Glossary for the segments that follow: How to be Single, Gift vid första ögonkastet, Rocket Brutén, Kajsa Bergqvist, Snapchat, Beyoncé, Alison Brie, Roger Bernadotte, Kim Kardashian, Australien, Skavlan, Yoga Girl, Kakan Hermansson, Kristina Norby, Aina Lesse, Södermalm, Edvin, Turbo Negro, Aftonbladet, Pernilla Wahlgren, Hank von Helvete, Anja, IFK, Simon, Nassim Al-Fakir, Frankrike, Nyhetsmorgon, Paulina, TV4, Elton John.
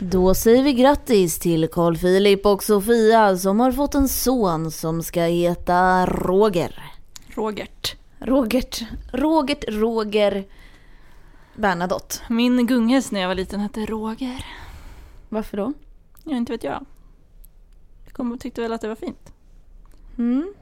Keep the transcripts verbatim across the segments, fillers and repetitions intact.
Då säger vi grattis till Carl Philip och Sofia som har fått en son som ska heta Roger. Rogert. Rogert. Rogert, Roger Bernadotte. Min gunghäst när jag var liten hette Roger. Varför då? Jag inte vet jag. Jag kom och tyckte väl att det var fint. Mm.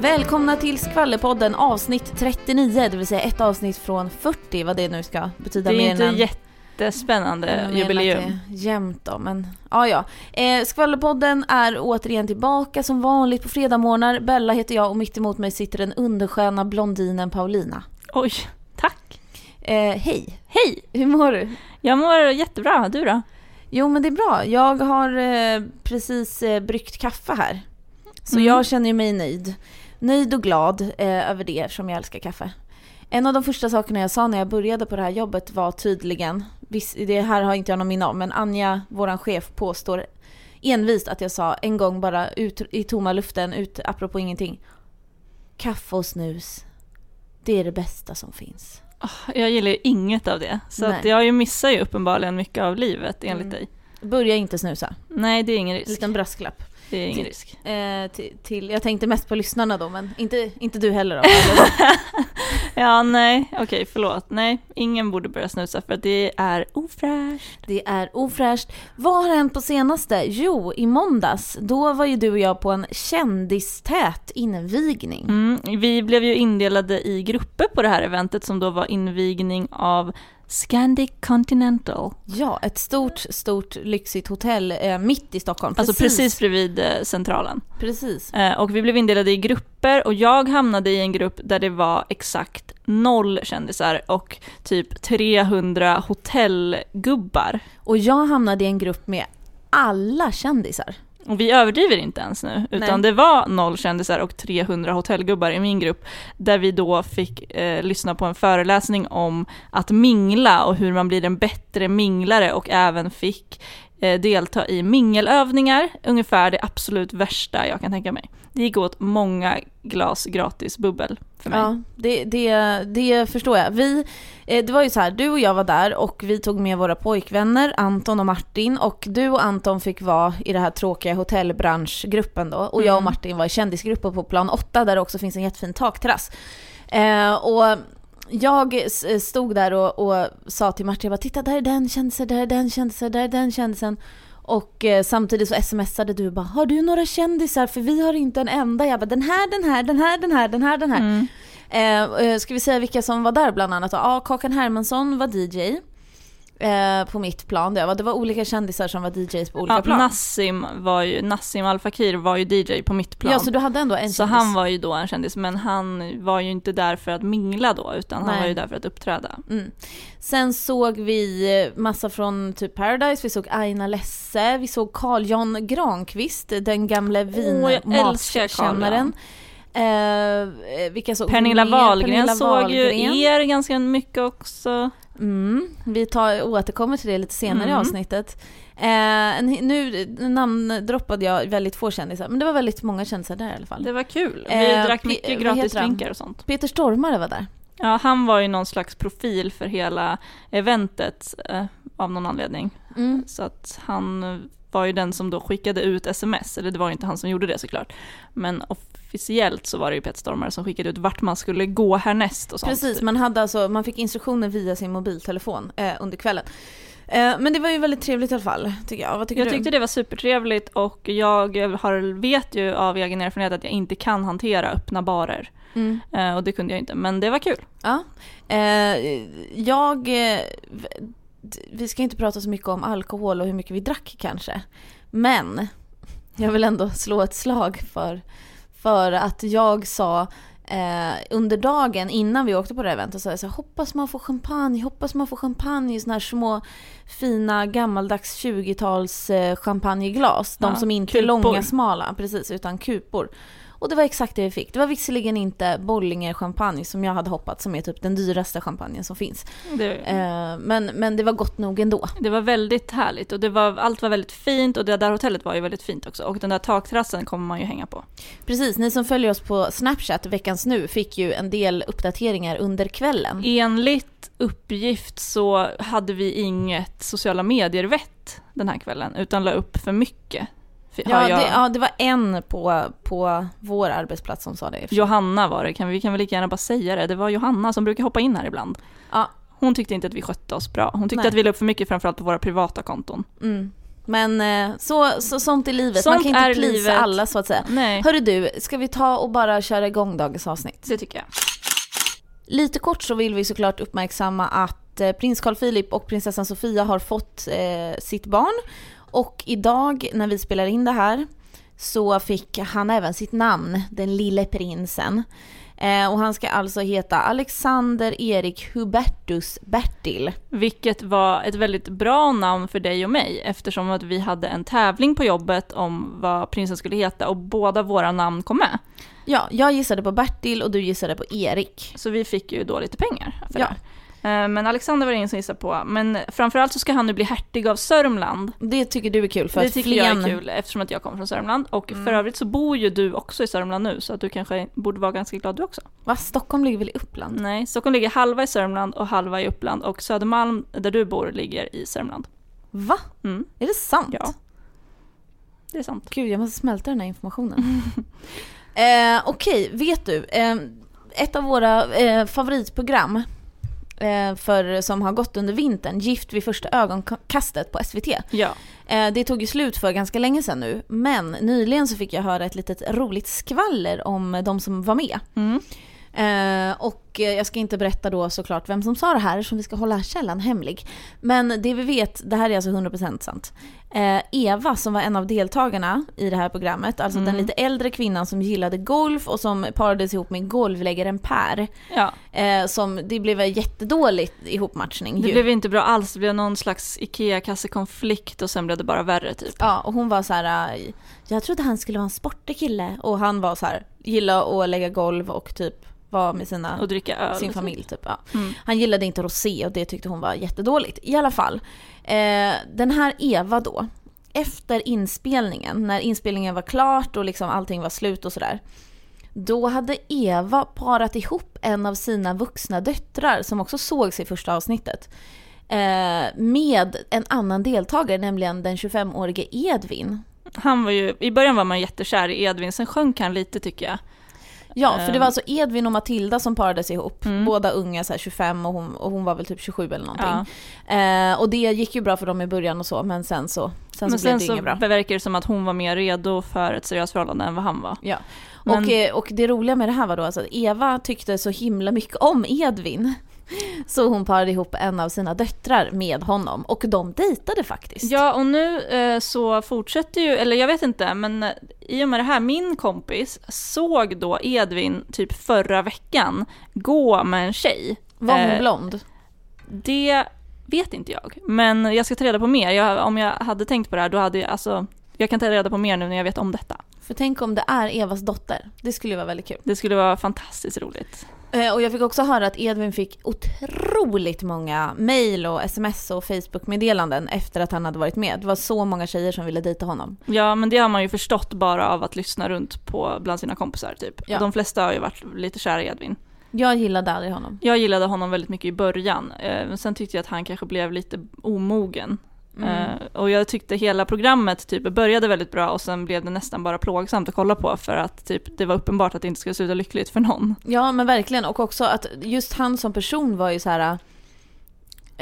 Välkomna till Skvallepodden avsnitt trettionio, det vill säga ett avsnitt från fyrtio, vad det nu ska betyda. Det är mer inte en jättespännande jubileum. Jämt då, men ja, ja. Eh, Skvallepodden är återigen tillbaka som vanligt på fredagsmorgnar. Bella heter jag och mitt emot mig sitter den undersköna blondinen Paulina. Oj, tack. Eh, hej. Hej, hur mår du? Jag mår jättebra, du då? Jo, men det är bra. Jag har eh, precis eh, bryggt kaffe här. Så mm. jag känner mig nöjd. Nöjd och glad eh, över det eftersom jag älskar kaffe. En av de första sakerna jag sa när jag började på det här jobbet var tydligen, visst, det här har inte jag någon minne om, men Anja, våran chef, påstår envist att jag sa en gång bara ut i tomma luften, ut apropå ingenting. Kaffe och snus, det är det bästa som finns. Oh, jag gillar ju inget av det. Så att jag ju missar ju uppenbarligen mycket av livet enligt mm. dig. Börja inte snusa. Nej, det är ingen risk. Liten brasklapp. Det är ingen risk. Eh, till, till, jag tänkte mest på lyssnarna då, men inte, inte du heller då. Ja, nej. Okej, okay, förlåt. Nej, ingen borde börja snusa för det är ofräscht. Det är ofräscht. Vad har hänt på senaste? Jo, i måndags. Då var ju du och jag på en kändistät invigning. Mm, vi blev ju indelade i grupper på det här eventet som då var invigning av Scandic Continental. Ja, ett stort, stort lyxigt hotell eh, mitt i Stockholm. Precis. Alltså precis bredvid eh, centralen. Precis. Eh, och vi blev indelade i grupper och jag hamnade i en grupp där det var exakt noll kändisar och typ trehundra hotellgubbar. Och jag hamnade i en grupp med alla kändisar. Och vi överdriver inte ens nu, utan Nej. Det var noll kändisar och trehundra hotellgubbar i min grupp där vi då fick eh, lyssna på en föreläsning om att mingla och hur man blir en bättre minglare och även fick eh, delta i mingelövningar, ungefär det absolut värsta jag kan tänka mig. Det gick åt många glas gratis bubbel för mig. Ja, det, det, det förstår jag. Vi, det var ju så här, du och jag var där och vi tog med våra pojkvänner Anton och Martin och du och Anton fick vara i det här tråkiga hotellbranschgruppen då och jag och Martin var i kändisgruppen på plan åtta där också finns en jättefin takterrass. Eh, och jag stod där och, och sa till Martin, jag bara, titta där är den kändisen, där är den kändisen, där är den kändisen. Och eh, samtidigt så smsade du bara, har du några kändisar? För vi har inte en enda. Jag bara, den här, den här, den här, den här, den här, den här. Mm. Eh, ska vi säga vilka som var där bland annat? Ja, Kakan Hermansson var D J eh, på mitt plan. Det var, det var olika kändisar som var D Js på olika ja, plan. Nassim var ju, Nassim Al-Fakir var ju D J på mitt plan. Ja, så du hade ändå en kändis. Så han var ju då en kändis, men han var ju inte där för att mingla då, utan Nej. Han var ju där för att uppträda. Mm. Sen såg vi massa från typ Paradise, vi såg Aina Lesse, vi såg Carl John Granqvist, den gamla vinmatkännaren. Eh, vilka såg Pernilla Wahlgren, Pernilla såg ju er ganska mycket också. Mm. Vi tar, återkommer till det lite senare mm. i avsnittet. Eh, nu namndroppade jag väldigt få kändisar, men det var väldigt många kändisar där i alla fall. Det var kul. Vi eh, drack mycket pe- gratis drinkar och sånt. Peter Stormare var där. Ja, han var ju någon slags profil för hela eventet eh, av någon anledning. Mm. Så att han var ju den som då skickade ut sms. Eller det var inte han som gjorde det såklart. Men officiellt så var det ju Peter Stormare som skickade ut vart man skulle gå härnäst och sånt. Precis, man hade alltså, man fick instruktioner via sin mobiltelefon eh, under kvällen. Men det var ju väldigt trevligt i alla fall, tycker jag. Vad tycker jag du? Tyckte det var supertrevligt, och jag har, vet ju av egen erfarenhet att jag inte kan hantera öppna barer. Mm. Och det kunde jag inte, men det var kul. Ja. Jag, vi ska inte prata så mycket om alkohol och hur mycket vi drack kanske, men jag vill ändå slå ett slag för, för att jag sa Eh, under dagen innan vi åkte på det eventet, så sa jag så här, hoppas man får champagne, hoppas man får champagne i såna här små fina gammaldags tjugotals eh, champagneglas, de ja, som inte kupor. Är långa, smala, precis, utan kupor. Och det var exakt det vi fick. Det var visserligen inte Bollinger champagne som jag hade hoppats, som är typ den dyraste champagnen som finns. Det... Eh, men, men det var gott nog ändå. Det var väldigt härligt, och det var, allt var väldigt fint, och det där hotellet var ju väldigt fint också. Och den där takterrassen kommer man ju hänga på. Precis, ni som följer oss på Snapchat veckans nu fick ju en del uppdateringar under kvällen. Enligt uppgift så hade vi inget sociala medier-vett den här kvällen, utan la upp för mycket. Ja, jag... det, ja, det var en på, på vår arbetsplats som sa det. Johanna var det, kan vi, vi kan väl lika gärna bara säga det. Det var Johanna som brukar hoppa in här ibland. Ja. Hon tyckte inte att vi skötte oss bra. Hon tyckte Nej. Att vi la upp för mycket, framförallt på våra privata konton. Mm. Men så, så, sånt är livet, sånt. Man kan inte plisa alla, så att säga. Nej. Hörru du, ska vi ta och bara köra igång dagens avsnitt? Det tycker jag. Lite kort så vill vi såklart uppmärksamma att prins Carl Philip och prinsessan Sofia har fått eh, sitt barn. Och idag när vi spelar in det här så fick han även sitt namn, den lille prinsen. Eh, och han ska alltså heta Alexander Erik Hubertus Bertil. Vilket var ett väldigt bra namn för dig och mig, eftersom att vi hade en tävling på jobbet om vad prinsen skulle heta, och båda våra namn kom med. Ja, jag gissade på Bertil och du gissade på Erik. Så vi fick ju då lite pengar för ja. det. Men Alexander var det ingen som gissade på. Men framförallt så ska han nu bli hertig av Sörmland. Det tycker du är kul, för det tycker Flen... jag är kul, eftersom att jag kommer från Sörmland. Och mm. för övrigt så bor ju du också i Sörmland nu, så att du kanske borde vara ganska glad du också. Va? Stockholm ligger väl i Uppland? Nej, Stockholm ligger halva i Sörmland och halva i Uppland. Och Södermalm, där du bor, ligger i Sörmland. Va? Mm. Är det sant? Ja, det är sant. Gud, jag måste smälta den här informationen. eh, Okej, okay, vet du eh, ett av våra eh, favoritprogram för, som har gått under vintern, Gift vid första ögonkastet på S V T. Ja. Det tog ju slut för ganska länge sedan nu, men nyligen så fick jag höra ett litet roligt skvaller om de som var med. Mm. Och jag ska inte berätta då såklart vem som sa det här, som vi ska hålla källan hemlig. Men det vi vet, det här är alltså hundra procent sant. Eva, som var en av deltagarna i det här programmet, alltså mm. den lite äldre kvinnan som gillade golf och som parades ihop med golvläggaren Per. Ja. Som, det blev en jättedålig ihopmatchning. Det ju. Blev inte bra alls, det blev någon slags Ikea-kassekonflikt och sen blev det bara värre typ. Ja, och hon var så här: jag trodde han skulle vara en sportig kille, och han var så här, gillar att lägga golv och typ var med sina, och dricka öl, sin familj typ. Ja. Mm. Han gillade inte rosé, och det tyckte hon var jättedåligt. I alla fall, eh, den här Eva då, efter inspelningen, när inspelningen var klart och liksom allting var slut och sådär, då hade Eva parat ihop en av sina vuxna döttrar, som också sågs i första avsnittet, eh, med en annan deltagare, nämligen den tjugofemårige Edvin. Han var ju, i början var man jättekär i Edvin, sen sjönk han lite tycker jag. Ja, för det var alltså Edvin och Matilda som parades ihop. Mm. Båda unga, så här tjugofem, och hon, och hon var väl typ tjugosju eller någonting. Ja. Eh, och det gick ju bra för dem i början och så, men sen så, sen men så blev sen det så inget bra. Men sen så verkar det som att hon var mer redo för ett seriöst förhållande än vad han var. Ja. Men... Och, och det roliga med det här var då alltså att Eva tyckte så himla mycket om Edvin, så hon parade ihop en av sina döttrar med honom, och de dejtade faktiskt. Ja, och nu eh, så fortsätter ju, eller jag vet inte, men i och med det här, min kompis såg då Edvin typ förra veckan gå med en tjej. Var hon eh, blond? Det vet inte jag, men jag ska ta reda på mer. Jag, om jag hade tänkt på det här, då hade jag, alltså, jag kan ta reda på mer nu när jag vet om detta. För tänk om det är Evas dotter. Det skulle vara väldigt kul. Det skulle vara fantastiskt roligt. Och jag fick också höra att Edvin fick otroligt många mejl och sms och Facebook-meddelanden efter att han hade varit med. Det var så många tjejer som ville dejta honom. Ja, men det har man ju förstått bara av att lyssna runt på bland sina kompisar typ. Ja. De flesta har ju varit lite kära i Edvin. Jag gillade aldrig honom. Jag gillade honom väldigt mycket i början. Sen tyckte jag att han kanske blev lite omogen. Mm. Och jag tyckte hela programmet typ började väldigt bra, och sen blev det nästan bara plågsamt att kolla på, för att typ det var uppenbart att det inte skulle sluta lyckligt för någon. Ja, men verkligen. Och också att just han som person var ju så här,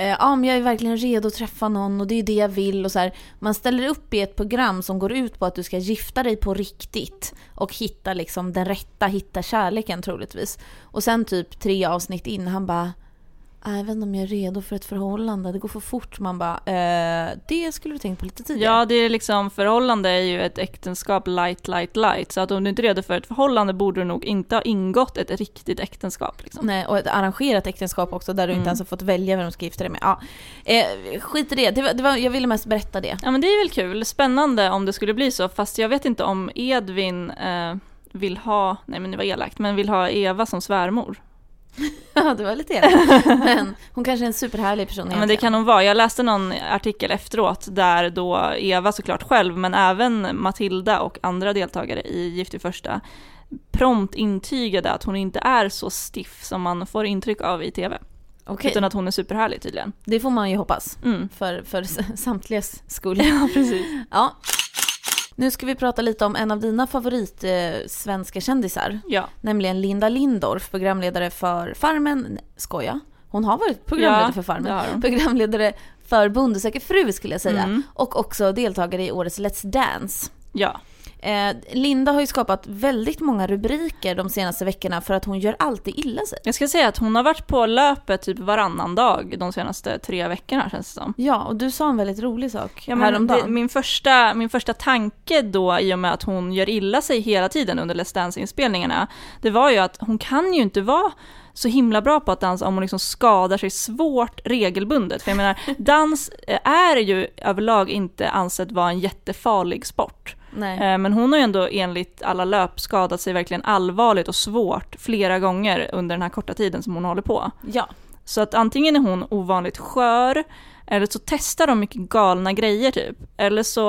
ja, men jag är verkligen redo att träffa någon och det är det jag vill och så här. Man ställer upp i ett program som går ut på att du ska gifta dig på riktigt och hitta liksom den rätta, hitta kärleken troligtvis. Och sen typ tre avsnitt in, han bara, jag vet inte om jag är redo för ett förhållande, det går för fort. Man bara, eh, det skulle du tänka på lite tidigare. Ja, det är liksom, förhållande är ju ett äktenskap light, light, light. Så att om du inte är redo för ett förhållande borde du nog inte ha ingått ett riktigt äktenskap liksom. Nej, och ett arrangerat äktenskap också, där du mm. inte ens har fått välja vem du ska gifta dig med. Ja. eh, Skit i det, det, var, det var, jag ville mest berätta det. Ja, men det är väl kul, spännande om det skulle bli så. Fast jag vet inte om Edvin eh, vill ha, nej men det var elakt, men vill ha Eva som svärmor. Ja, det var lite elakt. Men hon kanske är en superhärlig person. Ja, men det kan hon vara. Jag läste någon artikel efteråt där då Eva såklart själv, men även Matilda och andra deltagare i Gift vid första prompt intygade att hon inte är så stiff som man får intryck av i tv. Okay. Utan att hon är superhärlig tydligen. Det får man ju hoppas. Mm. För, för samtligas skull. Ja, precis. Ja. Nu ska vi prata lite om en av dina favorit eh, svenska kändisar. Ja. Nämligen Linda Lindorff, programledare för Farmen. Skoja. Hon har varit programledare ja, för Farmen. Programledare för Bonde söker fru skulle jag säga. Mm. Och också deltagare i årets Let's Dance. Ja. Eh, Linda har ju skapat väldigt många rubriker de senaste veckorna för att hon gör alltid illa sig. Jag ska säga att hon har varit på löpet typ varannan dag de senaste tre veckorna känns det som. Ja, och du sa en väldigt rolig sak ja, häromdagen. Det, min, första, min första tanke då i och med att hon gör illa sig hela tiden under Let's Dance-inspelningarna, det var ju att hon kan ju inte vara så himla bra på att dansa om hon liksom skadar sig svårt regelbundet. För jag menar, dans är ju överlag inte ansett vara en jättefarlig sport. Nej. Men hon har ju ändå enligt alla löp skadat sig verkligen allvarligt och svårt flera gånger under den här korta tiden som hon håller på. Ja. Så att antingen är hon ovanligt skör eller så testar de mycket galna grejer typ. Eller så,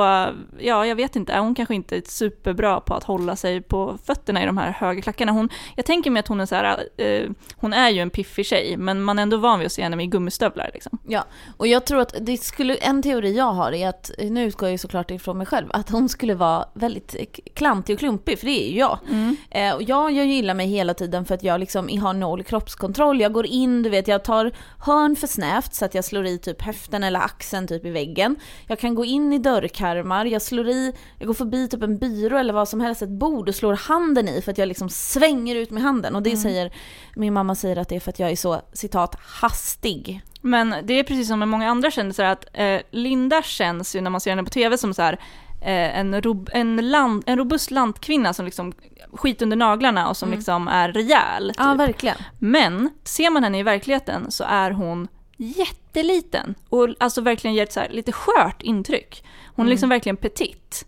ja jag vet inte, hon kanske inte är superbra på att hålla sig på fötterna i de här höga klackarna. Hon, jag tänker mig att hon är så här, eh, hon är ju en piffig tjej men man är ändå van vid att se henne med gummistövlar liksom. Ja, och jag tror att det skulle, en teori jag har är att, nu utgår jag såklart ifrån mig själv, att hon skulle vara väldigt klantig och klumpig, för det är ju jag. Mm. Eh, och jag, jag gillar mig hela tiden för att jag liksom har noll kroppskontroll. Jag går in, du vet, jag tar hörn för snävt så att jag slår i typ höft eller axeln typ i väggen. Jag kan gå in i dörrkarmar, jag slår i, jag går förbi typ en byrå eller vad som helst, ett bord och slår handen i för att jag liksom svänger ut med handen och det mm. säger, min mamma säger att det är för att jag är så, citat, hastig. Men det är precis som med många andra kändisar att eh, Linda känns ju när man ser henne på tv som så här eh, en, rob- en, land- en robust landkvinna som liksom skit under naglarna och som mm. liksom är rejäl. Typ. Ja, verkligen. Men ser man henne i verkligheten så är hon jätteliten och alltså verkligen ger ett så här lite skört intryck. Hon är mm. liksom verkligen petit.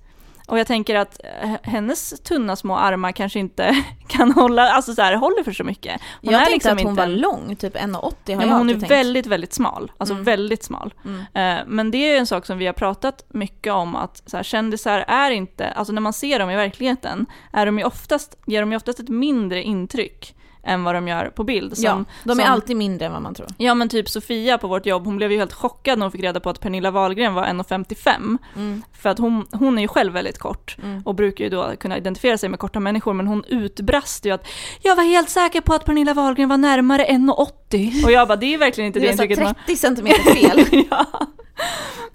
Och jag tänker att hennes tunna små armar kanske inte kan hålla, alltså så här, håller för så mycket. Hon jag är liksom att hon inte var lång, typ en åttio har ja, jag hon är tänkt. väldigt, väldigt smal. Alltså mm. väldigt smal. Mm. Men det är en sak som vi har pratat mycket om att så här, kändisar är inte, alltså när man ser dem i verkligheten är de ju oftast, ger de ju oftast ett mindre intryck än vad de gör på bild. Som, ja, de är som, alltid mindre än vad man tror. Ja, men typ Sofia på vårt jobb, hon blev ju helt chockad när hon fick reda på att Pernilla Wahlgren var en femtiofem. Mm. För att hon, hon är ju själv väldigt kort mm. och brukar ju då kunna identifiera sig med korta människor, men hon utbrast ju att jag var helt säker på att Pernilla Wahlgren var närmare en åttio. Och jag bara, det är verkligen inte det intrycket. Du är så trettio centimeter fel. Ja.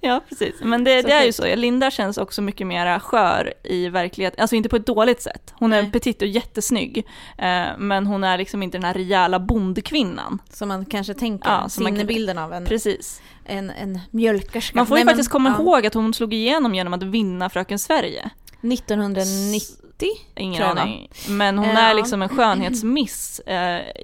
Ja, precis. Men det, det är ju så. Linda känns också mycket mer skör i verkligheten. Alltså inte på ett dåligt sätt. Hon är Nej. petit och jättesnygg. Men hon är liksom inte den här rejäla bondkvinnan. Som man kanske tänker. Ja, sinnebilden av en, precis. en, en mjölkerska. Man får ju Nej, faktiskt men, komma ja. ihåg att hon slog igenom genom att vinna Fröken Sverige. nittonhundranittio. Ingen aning. Men hon uh, är liksom en skönhetsmiss uh,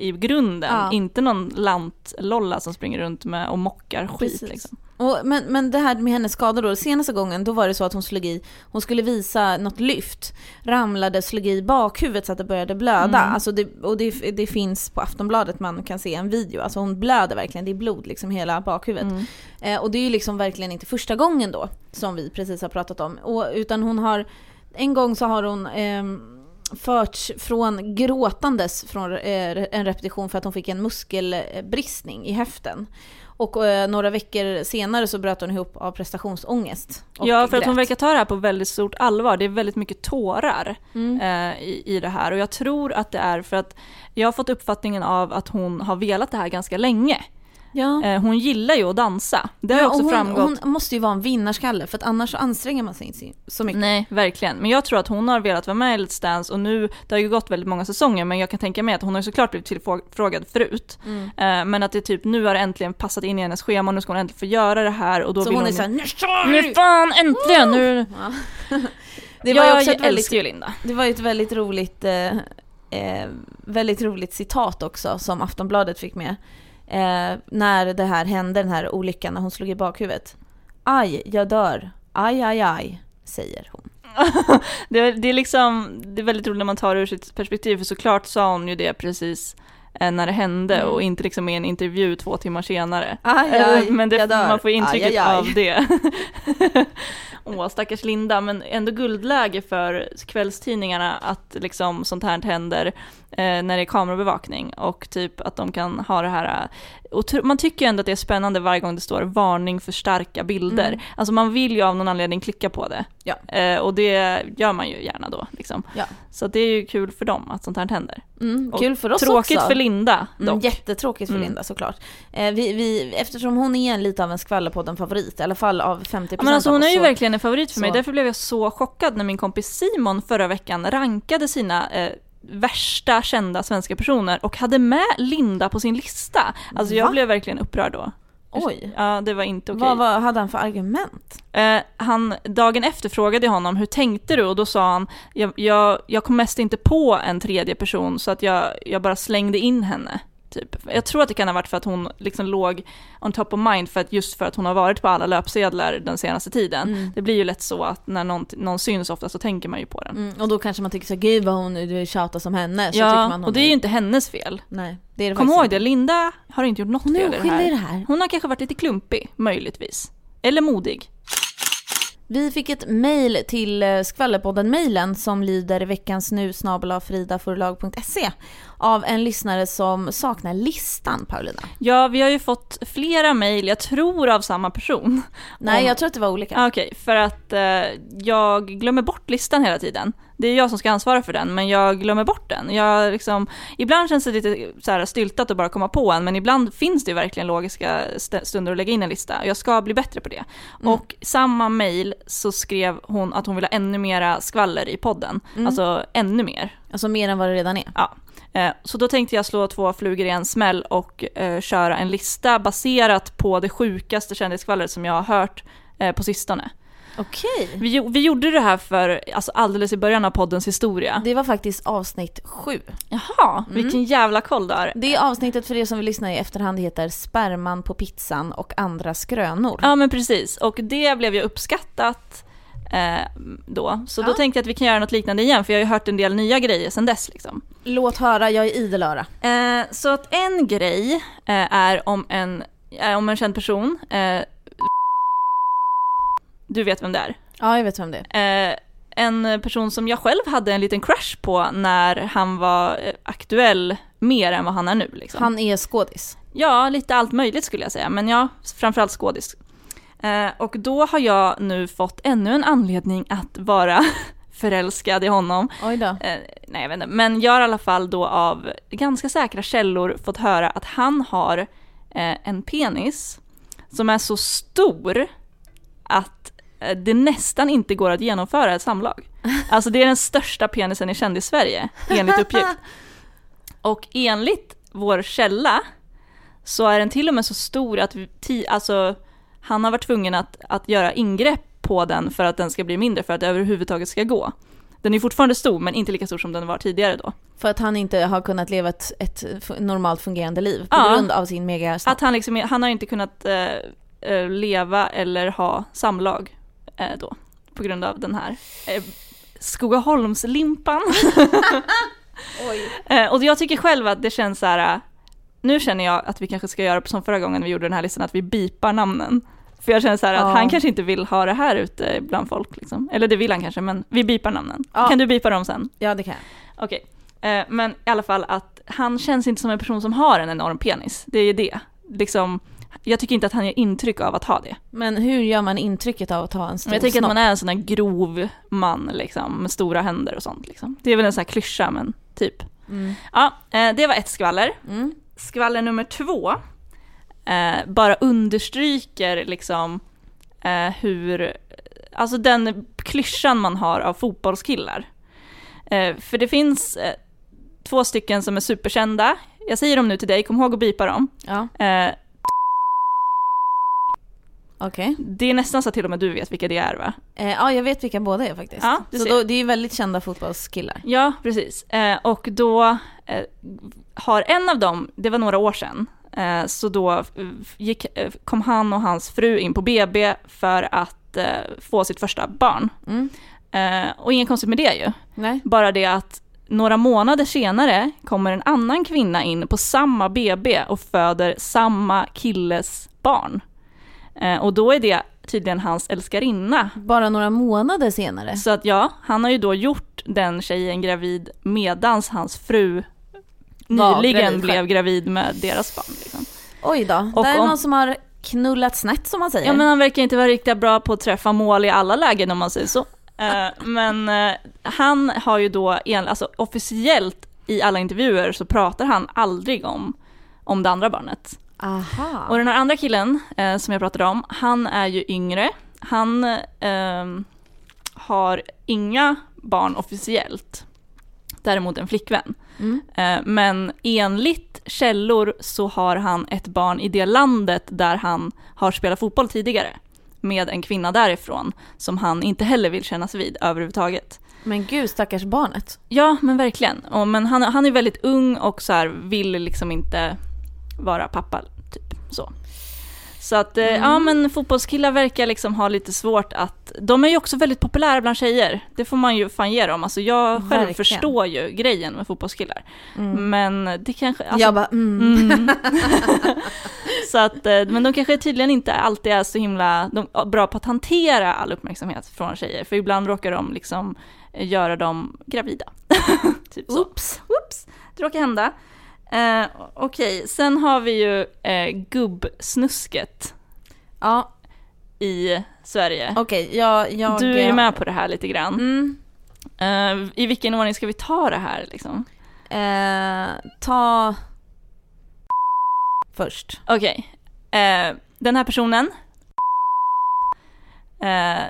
i grunden. Uh. Inte någon lantlolla som springer runt med och mockar skit. Liksom. Och, men, men det här med hennes skador då, senaste gången då var det så att hon slog i, hon skulle visa något lyft, ramlade, slog i bakhuvudet så att det började blöda. Mm. Alltså det, och det, det finns på Aftonbladet, man kan se en video. Alltså hon blöder verkligen, det är blod liksom hela bakhuvudet. Mm. Eh, och det är ju liksom verkligen inte första gången då som vi precis har pratat om. Och, utan hon har en gång så har hon eh, förts från gråtandes från eh, en repetition för att hon fick en muskelbristning i höften. Och eh, några veckor senare så bröt hon ihop av prestationsångest. Ja, för att hon verkar ta det här på väldigt stort allvar. Det är väldigt mycket tårar mm. eh, i, i det här. Och jag tror att det är för att jag har fått uppfattningen av att hon har velat det här ganska länge. Ja. Eh, hon gillar ju att dansa. Det har ja, också hon, framgått. Hon måste ju vara en vinnarskalle, för att annars så anstränger man sig inte så mycket. Nej, verkligen. Men jag tror att hon har velat vara med i Let's Dance, och nu, det har ju gått väldigt många säsonger, men jag kan tänka mig att hon har såklart blivit tillfrågad förut. Mm. Eh, men att det typ nu har äntligen passat in i hennes schema, och nu ska hon äntligen få göra det här, och då så vill hon, hon är såhär, nu, nu fan, äntligen! Oh! Nu. Ja. Det var jag ju också ett väldigt, ju Linda. Det var ju ett väldigt roligt eh, eh, väldigt roligt citat också som Aftonbladet fick med. Eh, när det här hände, den här olyckan, när hon slog i bakhuvudet. Aj, jag dör. Aj, aj, aj, säger hon. det, det, är liksom, det är väldigt roligt när man tar ur sitt perspektiv, för såklart sa hon ju det precis eh, när det hände, mm. och inte liksom i en intervju två timmar senare. Aj, aj, men det, man får intrycket aj, aj, aj. av det. Åh, stackars Linda, men ändå guldläge för kvällstidningarna att liksom sånt här händer eh, när det är kamerabevakning, och typ att de kan ha det här. Och t- man tycker ju ändå att det är spännande varje gång det står varning för starka bilder. Mm. Alltså man vill ju av någon anledning klicka på det. Ja. Eh, och det gör man ju gärna då. Liksom. Ja. Så det är ju kul för dem att sånt här händer. Mm, kul för oss tråkigt också. Tråkigt för Linda dock. Mm, jättetråkigt för mm. Linda såklart. Eh, vi, vi, eftersom hon är en lite av en skvallerpodden-favorit, i alla fall av femtio procent. Ja, men alltså, hon är ju så... verkligen en favorit för så. mig. Därför blev jag så chockad när min kompis Simon förra veckan rankade sina... Eh, värsta kända svenska personer och hade med Linda på sin lista. Alltså jag Va? blev verkligen upprörd då. Oj. Ja, det var inte okej. Vad, vad hade han för argument? Eh, han, dagen efter frågade jag honom, hur tänkte du? Och då sa han, jag, jag, jag kom mest inte på en tredje person, så att jag, jag bara slängde in henne. Typ. Jag tror att det kan ha varit för att hon liksom låg on top of mind, för att just för att hon har varit på alla löpsedlar den senaste tiden. Mm. Det blir ju lätt så att när någon, någon syns ofta, så tänker man ju på den. Mm. Och då kanske man tycker så, gud vad hon är tjata som henne. Så ja, tycker man hon och det är ju inte hennes fel. Nej, det är det. Kom ihåg det, Linda har inte gjort något hon fel i det här. det här. Hon har kanske varit lite klumpig, möjligtvis. Eller modig. Vi fick ett mejl till Skvallepodden-mejlen som lyder veckans nu snabel-a frida forlag punkt se av en lyssnare som saknar listan, Paulina. Ja, vi har ju fått flera mejl, jag tror av samma person. Nej, Om... jag tror att det var olika. Okej, okay, för att eh, jag glömmer bort listan hela tiden. Det är jag som ska ansvara för den, men jag glömmer bort den. Jag liksom, ibland känns det lite så här styltat att bara komma på en, men ibland finns det verkligen logiska st- stunder att lägga in en lista. Jag ska bli bättre på det. Mm. Och samma mejl så skrev hon att hon vill ha ännu mera skvaller i podden. Mm. Alltså ännu mer. Alltså mer än vad det redan är. Ja. Så då tänkte jag slå två flugor i en smäll och eh, köra en lista baserat på det sjukaste kändisskvallret som jag har hört eh, på sistone. Okej. Vi, vi gjorde det här för alltså, alldeles i början av poddens historia. Det var faktiskt avsnitt sju. Jaha, mm. vilken jävla koll där. Det är avsnittet för er som vill lyssna i efterhand, heter Sperman på pizzan och andra skrönor. Ja, men precis. Och det blev ju uppskattat eh, då. Så ja. då tänkte jag att vi kan göra något liknande igen, för jag har ju hört en del nya grejer sedan dess. Liksom. Låt höra, jag är idelöra. Eh, så att en grej eh, är om en, eh, om en känd person... Eh, Du vet vem det är? Ja, jag vet vem det är. Eh, en person som jag själv hade en liten crush på när han var aktuell mer än vad han är nu. Liksom. Han är skådis. Ja, lite allt möjligt skulle jag säga. Men ja, framförallt skådis. Eh, och då har jag nu fått ännu en anledning att vara förälskad i honom. Oj då. Eh, nej, jag vet inte. Men jag har i alla fall då av ganska säkra källor fått höra att han har eh, en penis som är så stor att det nästan inte går att genomföra ett samlag. Alltså det är den största penisen i kändis Sverige, enligt uppgift. Och enligt vår källa så är den till och med så stor att ti- alltså, han har varit tvungen att, att göra ingrepp på den för att den ska bli mindre, för att det överhuvudtaget ska gå. Den är fortfarande stor, men inte lika stor som den var tidigare då. För att han inte har kunnat leva ett, ett normalt fungerande liv på ja, grund av sin mega snabb. Att han, liksom, han har inte kunnat eh, leva eller ha samlag då, på grund av den här eh, Skogaholmslimpan. Oj. eh, och jag tycker själv att det känns så här. Nu känner jag att vi kanske ska göra som förra gången vi gjorde den här listan, att vi bipar namnen. För jag känner så här ja. att han kanske inte vill ha det här ute bland folk. Liksom. Eller det vill han kanske, men vi bipar namnen. Ja. Kan du bipa dem sen? Ja, det kan jag. Okej. Eh, men i alla fall att han känns inte som en person som har en enorm penis. Det är ju det. Liksom... Jag tycker inte att han ger intryck av att ha det. Men hur gör man intrycket av att ha en stor snopp? Jag tycker snopp? att man är en sån här grov man liksom, med stora händer och sånt. Liksom. Det är väl en sån här klyscha, men typ. Mm. Ja, det var ett skvaller. Mm. Skvaller nummer två eh, bara understryker liksom eh, hur, alltså den klyschan man har av fotbollskillar. Eh, för det finns eh, två stycken som är superkända. Jag säger dem nu till dig, kom ihåg att bipa dem. Ja. Eh, Okay. Det är nästan så att till och med du vet vilka det är, va? Eh, ja, jag vet vilka båda är faktiskt. Ja, så då, det är ju väldigt kända fotbollskillar. Ja, precis. Eh, och då eh, har en av dem, det var några år sedan, eh, så då gick, kom han och hans fru in på B B för att eh, få sitt första barn. Mm. Eh, och ingen konstigt med det ju. Nej. Bara det att några månader senare kommer en annan kvinna in på samma B B och föder samma killes barn. Och då är det tydligen hans älskarinna. Bara några månader senare. Så att ja, han har ju då gjort den tjejen gravid medans hans fru var nyligen gravid. Blev gravid med deras barn. Liksom. Oj då, och det är om... någon som har knullat snett, som man säger. Ja, men han verkar inte vara riktigt bra på att träffa mål i alla lägen, om man säger så. Men han har ju då, alltså officiellt i alla intervjuer så pratar han aldrig om, om det andra barnet. Aha. Och den här andra killen eh, som jag pratade om, han är ju yngre. Han eh, har inga barn officiellt. Däremot en flickvän. Mm. Eh, men enligt källor så har han ett barn i det landet där han har spelat fotboll tidigare. Med en kvinna därifrån som han inte heller vill kännas vid överhuvudtaget. Men gud, stackars barnet. Ja, men verkligen. Och, men han, han är väldigt ung och så här, vill liksom inte... vara pappa, typ så. Så att, mm. ja men fotbollskillar verkar liksom ha lite svårt att, de är ju också väldigt populära bland tjejer. Det får man ju fan ge dem. Alltså jag själv Verkligen. förstår ju grejen med fotbollskillar. Mm. Men det kanske... Alltså, jag bara, mm. Mm. Så att, men de kanske tydligen inte alltid är så himla de är bra på att hantera all uppmärksamhet från tjejer. För ibland råkar de liksom göra dem gravida. Typ så. Oops. Oops. Det råkar hända. Eh, Okej, okay. Sen har vi ju eh, gubbsnusket ja. i Sverige. Okej, okay, jag, jag... Du är ju med på det här lite grann. Mm. Eh, I vilken ordning ska vi ta det här? Liksom? Eh, ta... Först. Okej. Okay. Eh, den här personen eh,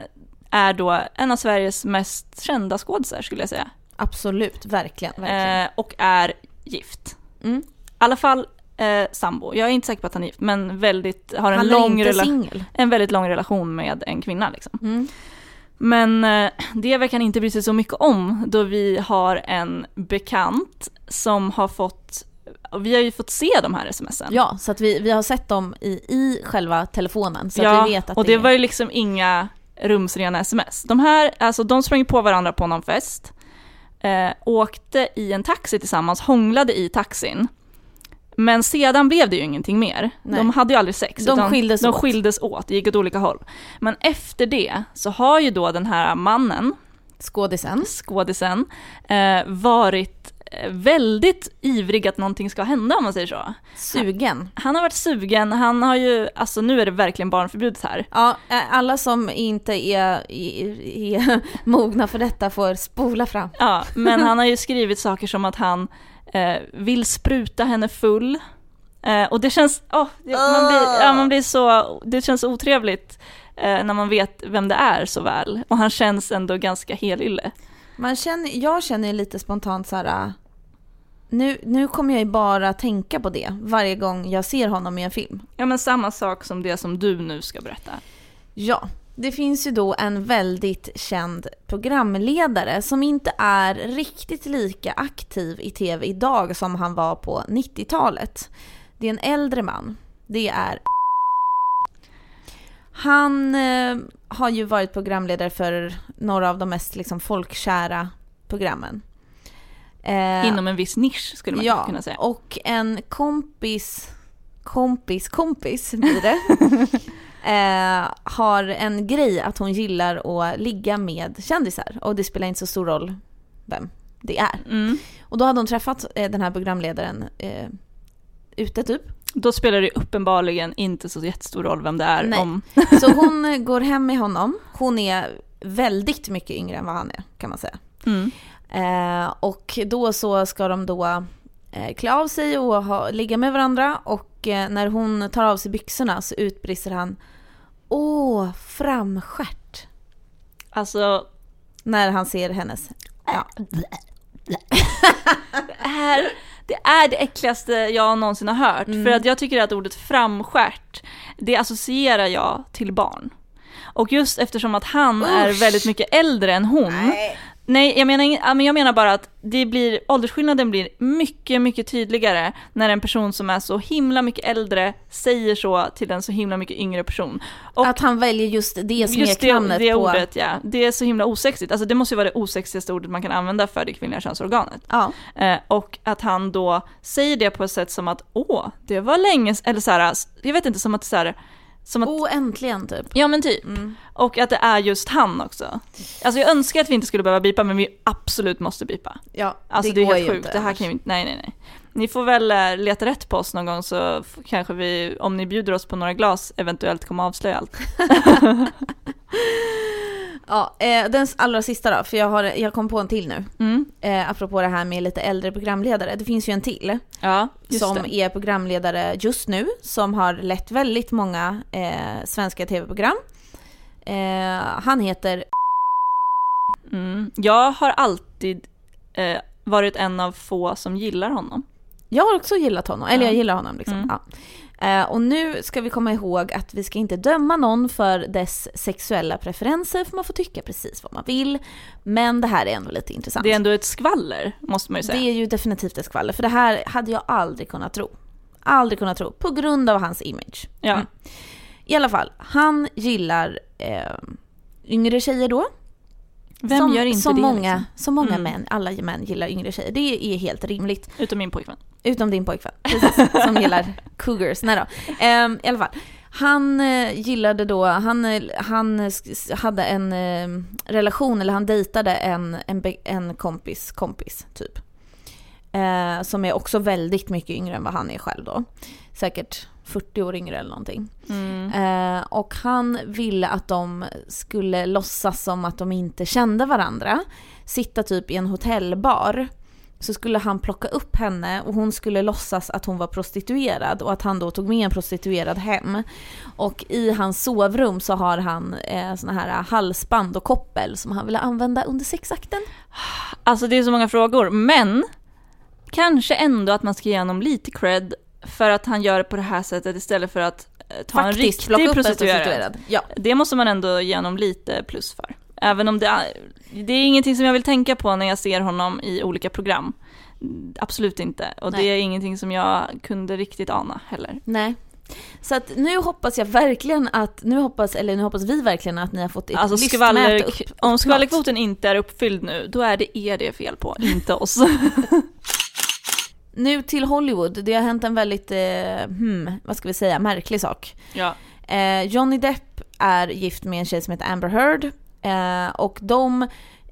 är då en av Sveriges mest kända skådespelare, skulle jag säga. Absolut, verkligen. verkligen. Eh, och är gift. Mm. I alla fall eh, sambo. Jag är inte säker på att han är gift, men väldigt, har en lång, rela- en väldigt lång relation med en kvinna liksom. Mm. Men eh, det verkar han inte bry sig så mycket om, då vi har en bekant som har fått, vi har ju fått se de här sms'en. Ja, så att vi, vi har sett dem i, i själva telefonen. Så ja, att vi vet att och det, det var ju liksom inga rumsrena sms. De här, alltså de sprang på varandra på någon fest. Eh, åkte i en taxi tillsammans, hånglade i taxin. Men sedan blev det ju ingenting mer. Nej. De hade ju aldrig sex. De, utan skildes, de åt. skildes åt, gick åt olika håll. Men efter det så har ju då den här mannen, skådisen, skådisen eh, varit väldigt ivrig att någonting ska hända, om man säger så. Sugen. Han har varit sugen. Han har ju, alltså nu är det verkligen barnförbjudet här. Ja, alla som inte är, är, är mogna för detta får spola fram. Ja, men han har ju skrivit saker som att han eh, vill spruta henne full. Eh, och det känns, oh, det, man blir, ja, man blir så, det känns otrevligt eh, när man vet vem det är så väl. Och han känns ändå ganska helylle. Man känner, jag känner lite spontant så här. Nu, nu kommer jag ju bara tänka på det varje gång jag ser honom i en film. Ja, men samma sak som det som du nu ska berätta. Ja, det finns ju då en väldigt känd programledare som inte är riktigt lika aktiv i tv idag som han var på nittiotalet. Det är en äldre man. Det är... Han eh, har ju varit programledare för några av de mest liksom, folkkära programmen. Eh, Inom en viss nisch skulle man ja, kunna säga. Ja, och en kompis, kompis, kompis blir det, eh, har en grej att hon gillar att ligga med kändisar. Och det spelar inte så stor roll vem det är. Mm. Och då hade hon träffat eh, den här programledaren eh, ute typ. Då spelar det uppenbarligen inte så jättestor roll vem det är. Nej. Om... Så hon går hem med honom. Hon är väldigt mycket yngre än vad han är, kan man säga. Mm. Eh, och då så ska de då eh, klä av sig och ha, ligga med varandra. Och eh, när hon tar av sig byxorna så utbrister han: åh, framskärt. Alltså när han ser hennes. Ja. Det här, det är det äckligaste jag någonsin har hört. Mm. För att jag tycker att ordet framskärt, det associerar jag till barn. Och just eftersom att han Usch. är väldigt mycket äldre än hon. Nej, nej jag, menar, jag menar bara att det blir, åldersskillnaden blir mycket, mycket tydligare när en person som är så himla mycket äldre säger så till en så himla mycket yngre person. Och att han väljer just det som just är krammet det, det på. Ordet, ja. Det är så himla osexigt. Alltså det måste ju vara det osexigaste ordet man kan använda för det kvinnliga könsorganet. Ja. Eh, och att han då säger det på ett sätt som att åh, det var länge, eller så här, jag vet inte, som att så här, som att, oh, äntligen typ. Ja men typ. Mm. Och att det är just han också. Alltså jag önskar att vi inte skulle behöva bipa, men vi absolut måste bipa. Ja, alltså det, det är helt sjukt. Det här kan vi inte. Nej nej nej. Ni får väl leta rätt på oss någon gång, så kanske vi, om ni bjuder oss på några glas, eventuellt kommer avslöja allt. Ja, eh, den allra sista då, för jag, har, jag kom på en till nu. Mm. Eh, apropå det här med lite äldre programledare. Det finns ju en till ja, som det. är programledare just nu, som har lett väldigt många eh, svenska tv-program. Eh, han heter... Mm. Jag har alltid eh, varit en av få som gillar honom. Jag har också gillat honom, eller jag gillar honom liksom. Mm. Ja. Och nu ska vi komma ihåg att vi ska inte döma någon för dess sexuella preferenser, för man får tycka precis vad man vill. Men det här är ändå lite intressant. Det är ändå ett skvaller, måste man ju säga. Det är ju definitivt ett skvaller, för det här hade jag aldrig kunnat tro. Aldrig kunnat tro, på grund av hans image. Ja. Mm. I alla fall, han gillar eh, yngre tjejer då. Vem som, gör inte som det? Många, liksom? Som många mm. män, alla män gillar yngre tjejer. Det är helt rimligt. Utom min pojkvän. Utom din pojkvän, precis, som gillar cougars. Nej då. Ehm, i alla fall. Han gillade då, han, han hade en eh, relation, eller han dejtade en, en, en kompis kompis typ. Eh, som är också väldigt mycket yngre än vad han är själv då. Säkert fyrtio år yngre eller någonting. Mm. Eh, och han ville att de skulle låtsas som att de inte kände varandra. Sitta typ i en hotellbar. Så skulle han plocka upp henne och hon skulle låtsas att hon var prostituerad, och att han då tog med en prostituerad hem. Och i hans sovrum så har han eh, såna här halsband och koppel som han ville använda under sexakten. Alltså det är så många frågor, men kanske ändå att man ska ge honom lite cred för att han gör det på det här sättet istället för att ta Faktiskt, en riktig prostituerad. Ja. Det måste man ändå ge honom lite plus för. Även om det är, det är ingenting som jag vill tänka på när jag ser honom i olika program. Absolut inte. Och Nej. Det är ingenting som jag kunde riktigt ana heller. Nej. Så att nu hoppas jag verkligen att nu hoppas eller nu hoppas vi verkligen att ni har fått ett alltså, skvaller, upp, upp, om skvallerkvoten inte är uppfylld nu, då är det er det är fel på, inte oss. Nu till Hollywood. Det har hänt en väldigt eh, hmm, vad ska vi säga, märklig sak. Ja. Eh, Johnny Depp är gift med en tjej som heter Amber Heard. Eh, och de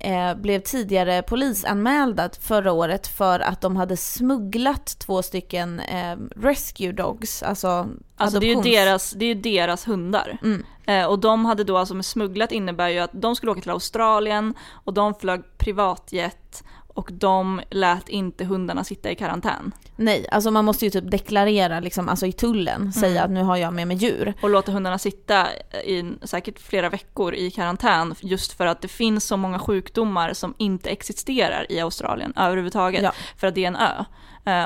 eh, blev tidigare polisanmälda förra året för att de hade smugglat två stycken eh, rescue dogs. Alltså, alltså det, är ju deras, det är ju deras hundar. Mm. Eh, och de hade då, alltså med smugglat innebär ju att de skulle åka till Australien och de flög privatjet. Och de lät inte hundarna sitta i karantän. Nej, alltså man måste ju typ deklarera liksom, alltså i tullen, mm. säga att nu har jag med mig djur. Och låta hundarna sitta i säkert flera veckor i karantän, just för att det finns så många sjukdomar som inte existerar i Australien överhuvudtaget, ja. För att det är en ö.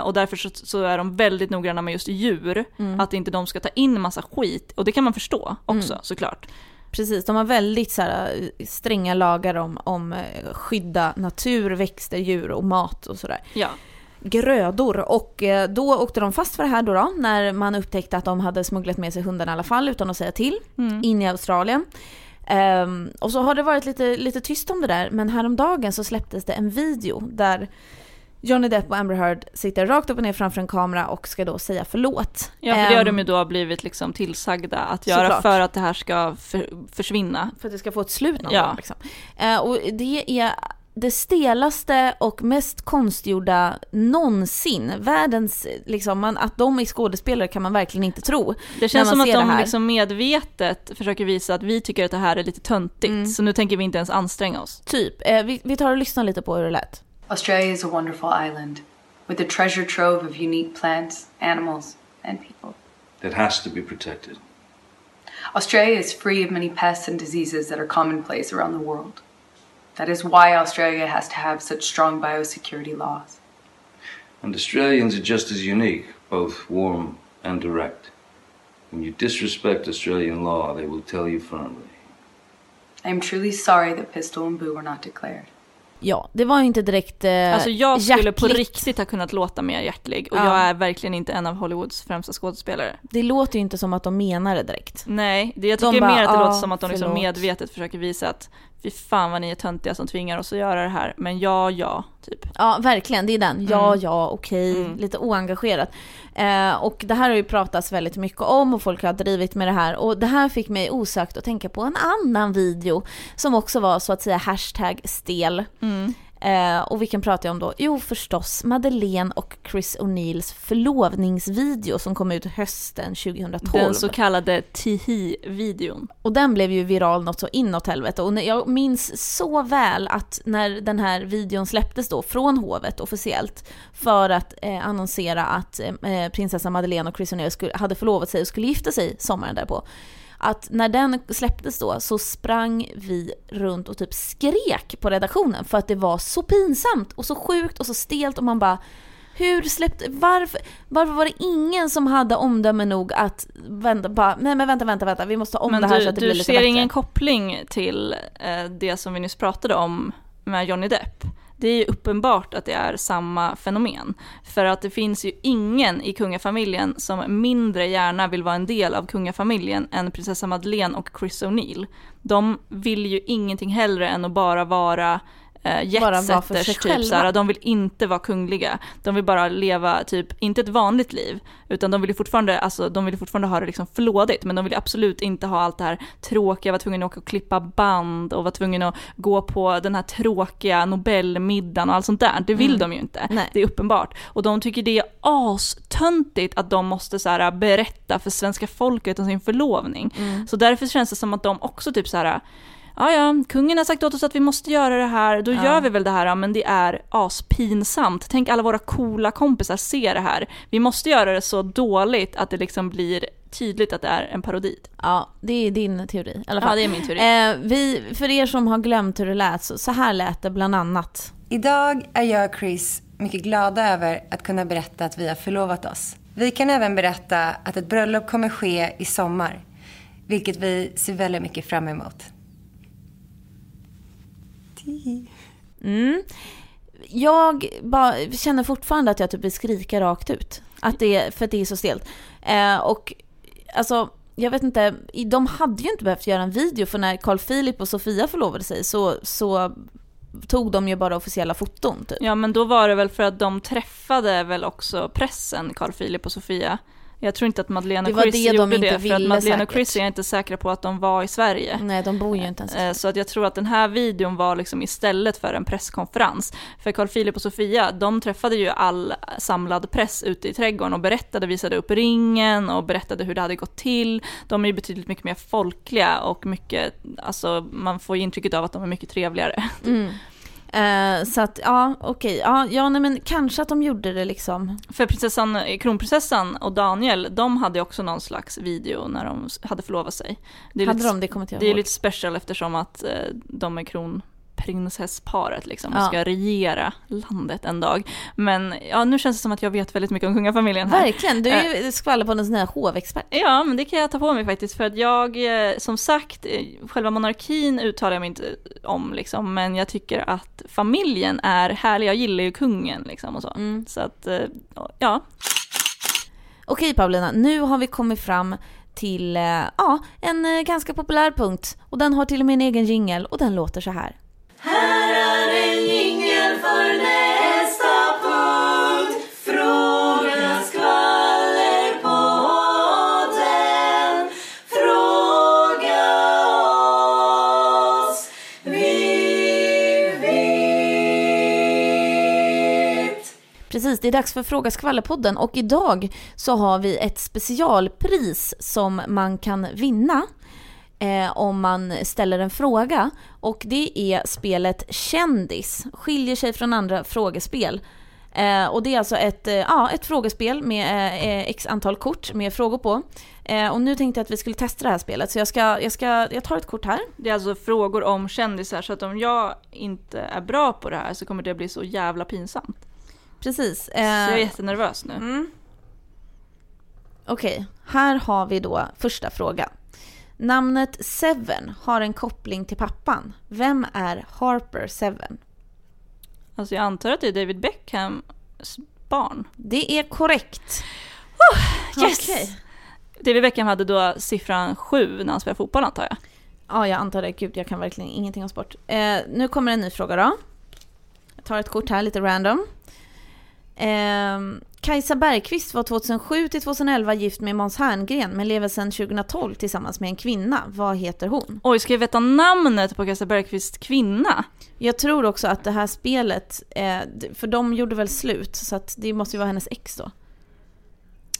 Och därför så, så är de väldigt noggranna med just djur, mm. att inte de ska ta in massa skit. Och det kan man förstå också, mm. såklart. Precis, de har väldigt så här, stränga lagar om, om skydda natur, växter, djur och mat och sådär. Ja. Grödor. Och då åkte de fast för det här då, då när man upptäckte att de hade smugglat med sig hundarna i alla fall utan att säga till, mm. in i Australien. Um, och så har det varit lite, lite tyst om det där, men häromdagen så släpptes det en video där Johnny Depp och Amber Heard sitter rakt upp och ner framför en kamera och ska då säga förlåt. Ja, för det har de ju då blivit liksom tillsagda att göra, såklart. För att det här ska för, försvinna. För att det ska få ett slut någon ja. gång. Liksom. Och det är det stelaste och mest konstgjorda någonsin. Världens, liksom, man, att de är skådespelare kan man verkligen inte tro. Det känns som att de liksom medvetet försöker visa att vi tycker att det här är lite töntigt. Mm. Så nu tänker vi inte ens anstränga oss. Typ. Vi, vi tar och lyssnar lite på hur det lät. Australia is a wonderful island. with a treasure trove of unique plants, animals, and people. That has to be protected. Australia is free of many pests and diseases that are commonplace around the world. That is why Australia has to have such strong biosecurity laws. And Australians are just as unique, both warm and direct. When you disrespect Australian law, they will tell you firmly. I am truly sorry that pistol and boo were not declared. Ja, det var ju inte direkt eh, alltså jag skulle hjärtligt. På riktigt ha kunnat låta mer hjärtlig. Och ja. Jag är verkligen inte en av Hollywoods främsta skådespelare. Det låter ju inte som att de menar det direkt. Nej, det, jag de tycker bara, mer att det ah, låter som att de liksom medvetet försöker visa att fy fan vad ni är töntiga som tvingar oss att göra det här. Men ja, ja, typ. Ja, verkligen, det är den. Ja, mm. ja, okej, okay. mm. Lite oengagerat. eh, Och det här har ju pratats väldigt mycket om. Och folk har drivit med det här. Och det här fick mig osökt att tänka på en annan video som också var så att säga hashtag stel. Mm. Eh, och vilken pratar jag om då? Jo, förstås Madeleine och Chris O'Neills förlovningsvideo som kom ut hösten tjugotolv. Den så kallade Tihi-videon. Och den blev ju viral något så inåt helvete. Och jag minns så väl att när den här videon släpptes då från hovet officiellt för att eh, annonsera att eh, prinsessa Madeleine och Chris O'Neill skulle, hade förlovat sig och skulle gifta sig sommaren därpå. Att när den släpptes då så sprang vi runt och typ skrek på redaktionen för att det var så pinsamt och så sjukt och så stelt och man bara hur släppte, varför, varför var det ingen som hade omdöme nog att vänta, bara, nej men vänta, vänta, vänta vi måste ta om men det här du, så att det blir lite bättre. Men du ser ingen koppling till eh, det som vi nyss pratade om med Johnny Depp. Det är ju uppenbart att det är samma fenomen. För att det finns ju ingen i kungafamiljen som mindre gärna vill vara en del av kungafamiljen än prinsessa Madeleine och Chris O'Neill. De vill ju ingenting hellre än att bara vara eh, jetsetters typ själva. Såhär. De vill inte vara kungliga. De vill bara leva typ, inte ett vanligt liv. Utan de vill ju fortfarande, alltså, de vill fortfarande ha det liksom flådigt. Men de vill absolut inte ha allt det här tråkiga. Vara tvungen att åka och klippa band. Och vara tvungen att gå på den här tråkiga Nobelmiddagen och allt sånt där. Det vill mm. de ju inte. Nej. Det är uppenbart. Och de tycker det är astöntigt att de måste så här, berätta för svenska folket om sin förlovning. Mm. Så därför känns det som att de också typ så här... Ja, ja, kungen har sagt åt oss att vi måste göra det här. Då ja. Gör vi väl det här, ja, men det är aspinsamt. Tänk alla våra coola kompisar ser det här. Vi måste göra det så dåligt att det liksom blir tydligt att det är en parodi. Ja, det är din teori i alla fall. Ja, det är min teori. Eh, vi, för er som har glömt hur det lät, så, så här lät det bland annat. Idag är jag och Chris mycket glada över att kunna berätta att vi har förlovat oss. Vi kan även berätta att ett bröllop kommer ske i sommar, vilket vi ser väldigt mycket fram emot. Mm. Jag bara känner fortfarande att jag typ skriker rakt ut att det är, för att det är så stelt eh, och alltså jag vet inte, de hade ju inte behövt göra en video för när Carl Philip och Sofia förlovade sig så, så tog de ju bara officiella foton typ. Ja men då var det väl för att de träffade väl också pressen, Carl Philip och Sofia. Jag tror inte att Madeleine och Chris det gjorde de inte det ville, för att Madeleine säkert. Och Chris är inte säkra på att de var i Sverige. Nej, de bor ju inte ens. Så att jag tror att den här videon var liksom istället för en presskonferens. För Carl Philip och Sofia, de träffade ju all samlad press ute i trädgården och berättade, visade upp ringen och berättade hur det hade gått till. De är ju betydligt mycket mer folkliga och mycket, alltså man får ju intrycket av att de är mycket trevligare. Mm. Uh, så att, ja, okej. Ja, ja nej, men kanske att de gjorde det liksom. För prinsessan, kronprinsessan och Daniel, de hade också någon slags video när de hade förlovat sig. Det är hade lite, de det kommit jag Det ihåg. Är lite special eftersom att eh, de är kronprinsessparet liksom och ja. Ska regera landet en dag. Men ja, nu känns det som att jag vet väldigt mycket om kungafamiljen här. Verkligen, du är ju uh, Skvallerpoddens nya hovexpert. Ja, men det kan jag ta på mig faktiskt för att jag, som sagt, själva monarkin uttalar jag mig inte om liksom, men jag tycker att familjen är härlig, jag gillar ju kungen liksom och så. Mm. Så att, uh, ja. Okej Paulina, nu har vi kommit fram till uh, ja, en ganska populär punkt och den har till och med en egen jingle och den låter så här. Här är en jingel för nästa punkt. Fråga Skvallerpodden. Fråga oss. Vi vet. Precis, det är dags för Fråga Skvallerpodden. Och idag så har vi ett specialpris som man kan vinna. Eh, om man ställer en fråga. Och det är spelet Kändis. Skiljer sig från andra frågespel. Eh, och det är alltså ett, eh, ja, ett frågespel med eh, x antal kort med frågor på. Eh, och nu tänkte jag att vi skulle testa det här spelet. Så jag, ska, jag, ska, jag tar ett kort här. Det är alltså frågor om kändisar. Så att om jag inte är bra på det här så kommer det bli så jävla pinsamt. Precis. Eh, så jag är jättenervös nu. Mm. Okej, okay. Här har vi då första fråga. Namnet Seven har en koppling till pappan. Vem är Harper Seven? Alltså jag antar att det är David Beckhams barn. Det är korrekt. Oh, yes! Okay. David Beckham hade då siffran sju när han spelade fotboll, antar jag. Ja, jag antar det. Gud, jag kan verkligen ingenting om sport. Eh, nu kommer en ny fråga då. Jag tar ett kort här, lite random. Eh, Kajsa Bergqvist var tjugohundrasju till tjugohundraelva gift med Måns Herngren, men lever sedan tjugotolv tillsammans med en kvinna. Vad heter hon? Oj, ska jag veta namnet på Kajsa Bergqvists kvinna? Jag tror också att det här spelet, eh, för de gjorde väl slut, så att det måste ju vara hennes ex då.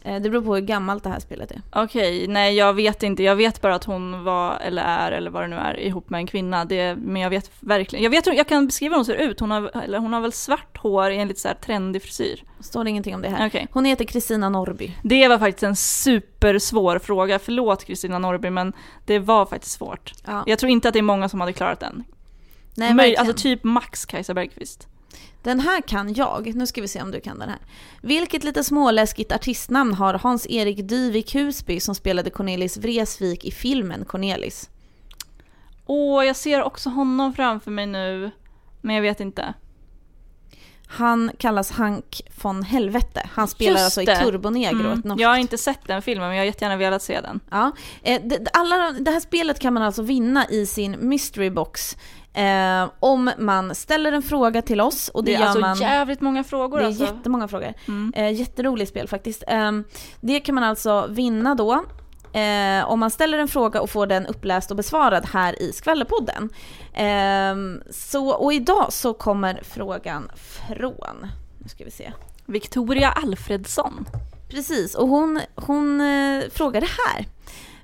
eh, Det beror på hur gammalt det här spelet är. Okej, okay, nej jag vet inte. Jag vet bara att hon var, eller är, eller vad det nu är, ihop med en kvinna det, men jag vet verkligen, jag, vet, jag kan beskriva hur hon ser ut. Hon har, eller, hon har väl svart hår i en lite så här trendig frisyr. Står det ingenting om det här? Okay. Hon heter Kristina Norby. Det var faktiskt en supersvår fråga. Förlåt Kristina Norby, men det var faktiskt svårt. Ja. Jag tror inte att det är många som hade klarat den. Nej, Möj, alltså typ max Kajsa Bergqvist. Den här kan jag. Nu ska vi se om du kan den här. Vilket lite småläskigt artistnamn har Hans-Erik Dyvik Husby som spelade Cornelis Vreeswijk i filmen Cornelis? Åh, jag ser också honom framför mig nu. Men jag vet inte. Han kallas Hank von Helvete. Han spelar alltså i Turbo Negro. Mm. Jag har inte sett den filmen, men jag har jättegärna velat se den. Ja. Alla, det här spelet kan man alltså vinna i sin mystery box. Eh, om man ställer en fråga till oss, och det, det är alltså man, jävligt många frågor. Det är alltså jättemånga frågor. Mm. eh, Jätteroligt spel faktiskt. eh, Det kan man alltså vinna då, eh, om man ställer en fråga och får den uppläst och besvarad här i Skvallepodden. eh, så, och idag så kommer frågan från, nu ska vi se, Victoria Alfredson. Precis, och hon, hon eh, frågade här: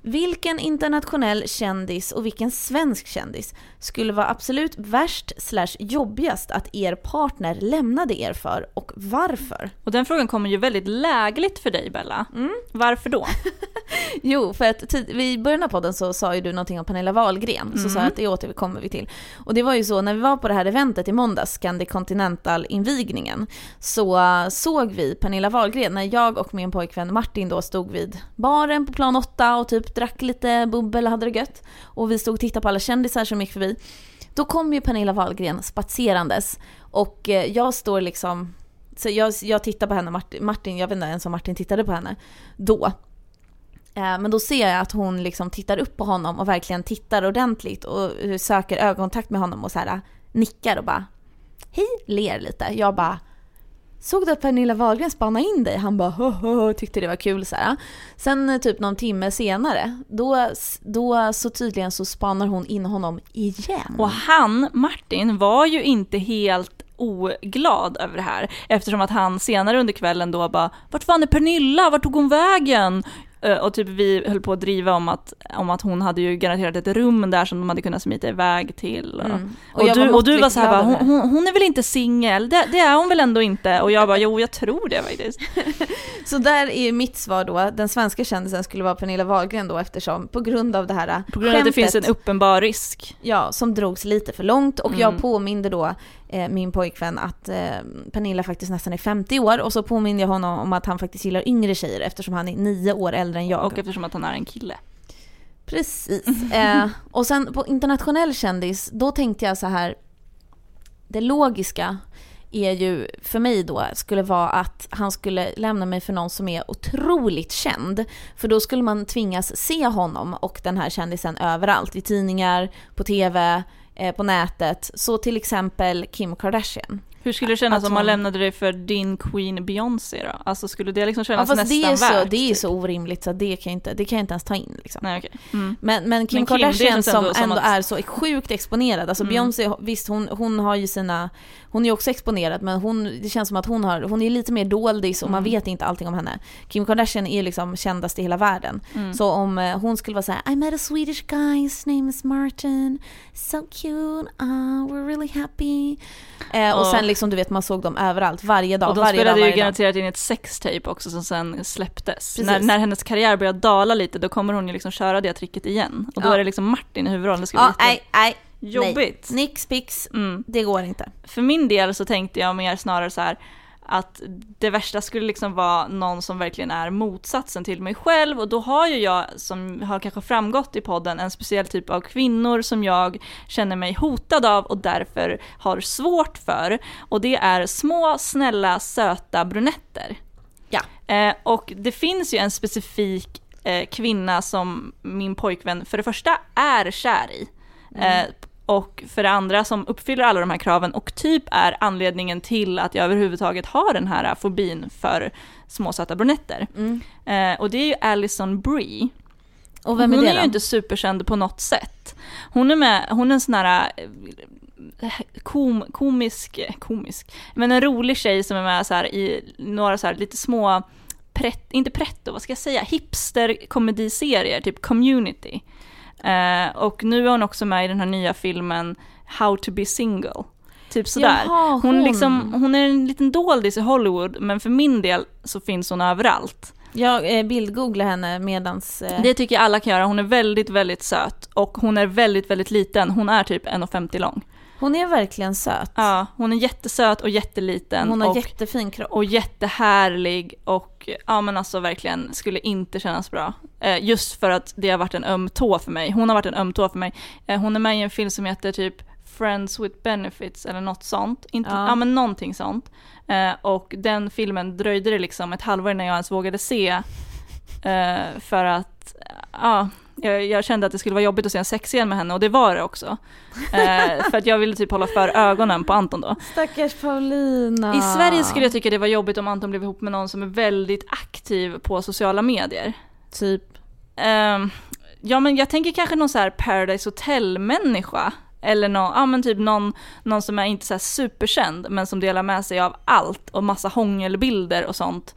vilken internationell kändis och vilken svensk kändis skulle vara absolut värst slash jobbigast att er partner lämnade er för, och varför? Och den frågan kommer ju väldigt lägligt för dig, Bella. Mm. Varför då? Jo, för att tid- vid i början av podden så sa ju du någonting om Pernilla Wahlgren. Mm. Så sa jag att det återkommer vi till. Och det var ju så, när vi var på det här eventet i måndags, Scandic Continental-invigningen, så såg vi Pernilla Wahlgren när jag och min pojkvän Martin då stod vid baren på plan åtta och typ drack lite bubbel och hade det gött, och vi stod och tittade på alla kändisar som gick förbi. Då kom ju Pernilla Wahlgren spatserandes, och jag står liksom, så jag, jag tittar på henne, Martin, Martin, jag vet inte ens om Martin tittade på henne då, eh, men då ser jag att hon liksom tittar upp på honom och verkligen tittar ordentligt och söker ögonkontakt med honom och så här nickar och bara hej, ler lite. Jag bara, såg du att Pernilla Wahlgren spanade in dig? Han bara, hå, hå, tyckte det var kul. Så här. Sen typ någon timme senare, då, då så tydligen så spanar hon in honom igen. Och han, Martin, var ju inte helt oglad över det här. Eftersom att han senare under kvällen då bara, vart fan är Pernilla? Vart tog hon vägen? Och typ vi höll på att driva om att, om att hon hade ju garanterat ett rum där som de hade kunnat smita iväg till. Och, mm. och, och, du, och du var så här bara, hon, hon, hon är väl inte singel? Det, det är hon väl ändå inte? Och jag bara, jo, jag tror det faktiskt. Så där är mitt svar då. Den svenska kändisen skulle vara Pernilla Wahlgren då, eftersom på grund av det här, på grund av att det finns en uppenbar risk. Ja, som drogs lite för långt. Och mm. jag påminde då eh, min pojkvän att eh, Pernilla faktiskt nästan är femtio år. Och så påminde jag honom om att han faktiskt gillar yngre tjejer, eftersom han är nio år äldre. Jag. Och eftersom att han är en kille. Precis. eh, och sen på internationell kändis, då tänkte jag så här, det logiska är ju för mig då skulle vara att han skulle lämna mig för någon som är otroligt känd, för då skulle man tvingas se honom och den här kändisen överallt, i tidningar, på tv, eh, på nätet. Så till exempel Kim Kardashian. Hur skulle det kännas om man lämnade dig för din queen Beyoncé då? Alltså skulle det liksom kännas, ja, nästan det är så, värt? Det är ju typ så orimligt så det kan jag inte, det kan jag inte ens ta in liksom. Nej, okay. mm. men, men Kim men Kardashian som ändå, som ändå att... är så sjukt exponerad. Alltså mm. Beyoncé, visst hon, hon har ju sina, hon är ju också exponerad, men hon, det känns som att hon, har, hon är lite mer doldis och mm. man vet inte allting om henne. Kim Kardashian är liksom kändast i hela världen. Mm. Så om hon skulle vara så här, I met a Swedish guy, his name is Martin, so cute, uh, we're really happy. Eh, och oh. sen liksom, du vet, man såg dem överallt varje dag. Och de varje spelade dag, ju garanterat dag. In ett sextape också som sen släpptes. När, när hennes karriär började dala lite, då kommer hon ju liksom köra det tricket igen. Och då ja. är det liksom Martin i huvudrollen. Ja, nej, nej. Jobbigt. Nix, pix, mm. det går inte. För min del så tänkte jag mer snarare så här, att det värsta skulle liksom vara någon som verkligen är motsatsen till mig själv. Och då har ju jag, som har kanske framgått i podden, en speciell typ av kvinnor som jag känner mig hotad av och därför har svårt för. Och det är små, snälla, söta brunetter. Ja. Eh, och det finns ju en specifik eh, kvinna som min pojkvän för det första är kär i. Mm. Eh, och för det andra som uppfyller alla de här kraven och typ är anledningen till att jag överhuvudtaget har den här fobin för småsöta brunetter. Mm. Eh, och det är ju Alison Brie. Och vem är hon det är då? Ju inte superkänd på något sätt. Hon är, med, hon är en sån här kom, komisk, komisk, men en rolig tjej som är med så här i några så här lite små, pret, inte pretto, vad ska jag säga, hipster-komediserier, typ Community. Uh, och nu är hon också med i den här nya filmen How to be single. Typ sådär. Jaha, hon. Hon, liksom, hon är en liten doldis i Hollywood, men för min del så finns hon överallt. Jag eh, bildgooglar henne medans... Eh... Det tycker jag alla kan göra. Hon är väldigt, väldigt söt. Och hon är väldigt, väldigt liten. Hon är typ en komma femtio lång. Hon är verkligen söt. Ja, hon är jättesöt och jätteliten. Hon har och, jättefin kropp. Och jättehärlig. Och ja, men alltså verkligen skulle inte kännas bra. Eh, just för att det har varit en öm tå för mig. Hon har varit en öm tå för mig. Eh, hon är med i en film som heter typ Friends with Benefits eller något sånt. Inte, ja. ja, men någonting sånt. Eh, och den filmen dröjde det liksom ett halvår när jag ens vågade se. Eh, för att, ja... Jag, jag kände att det skulle vara jobbigt att se en sexscen med henne. Och det var det också. eh, För att jag ville typ hålla för ögonen på Anton då. Stackars Paulina. I Sverige skulle jag tycka det var jobbigt om Anton blev ihop med någon som är väldigt aktiv på sociala medier. Typ eh, ja, men jag tänker kanske någon så här Paradise Hotel-människa. Eller någon, ja, men typ någon, någon som är inte så här superkänd, men som delar med sig av allt. Och massa hångelbilder och sånt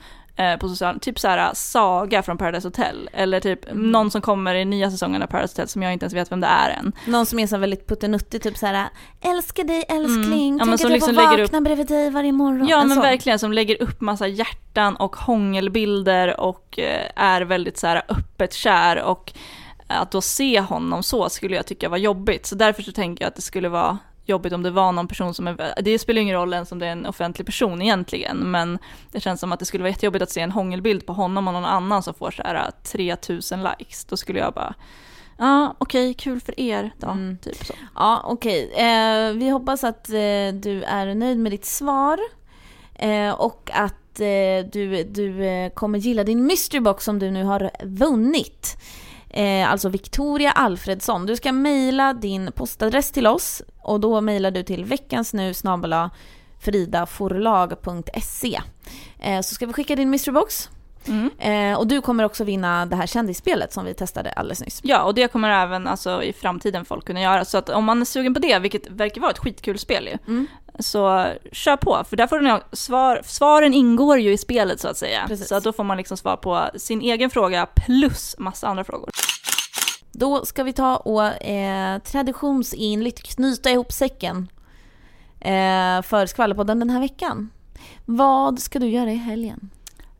på sociala, typ så här Saga från Paradise Hotel eller typ mm. någon som kommer i nya säsongen av Paradise Hotel som jag inte ens vet vem det är än. Någon som är så väldigt puttenuttig, typ så här älskar dig älskling, mm. ja, tänker att jag liksom får vakna upp... bredvid dig varje morgon. Ja, en men sån. Verkligen som lägger upp massa hjärtan och hångelbilder och är väldigt så här öppet kär, och att då se honom så skulle jag tycka var jobbigt. Så därför så tänker jag att det skulle vara jobbigt om det var någon person som är, det spelar ingen roll ens om det är en offentlig person egentligen, men det känns som att det skulle vara jättejobbigt att se en hångelbild på honom och någon annan som får så här tre tusen likes. Då skulle jag bara, ja ah, okej, okay, kul för er då, mm. typ så. Ja okej, okay. eh, vi hoppas att eh, du är nöjd med ditt svar eh, och att eh, du, du eh, kommer gilla din mystery box som du nu har vunnit. Eh, alltså Victoria Alfredson. Du ska mejla din postadress till oss och då mejlar du till veckans nu snabel-a fridaforlag punkt se eh, så ska vi skicka din mysterybox. Mm. Eh, och du kommer också vinna det här kändisspelet som vi testade alldeles nyss. Ja, och det kommer även alltså, i framtiden folk kunna göra. Så att om man är sugen på det, vilket verkar vara ett skitkul spel ju, mm. så kör på. För där får ni svar, svaren ingår ju i spelet så att säga. Precis. Så att då får man liksom svar på sin egen fråga plus massa andra frågor. Då ska vi ta och eh, traditionsenligt knyta ihop säcken eh, för Skvallerpodden den här veckan. Vad ska du göra i helgen?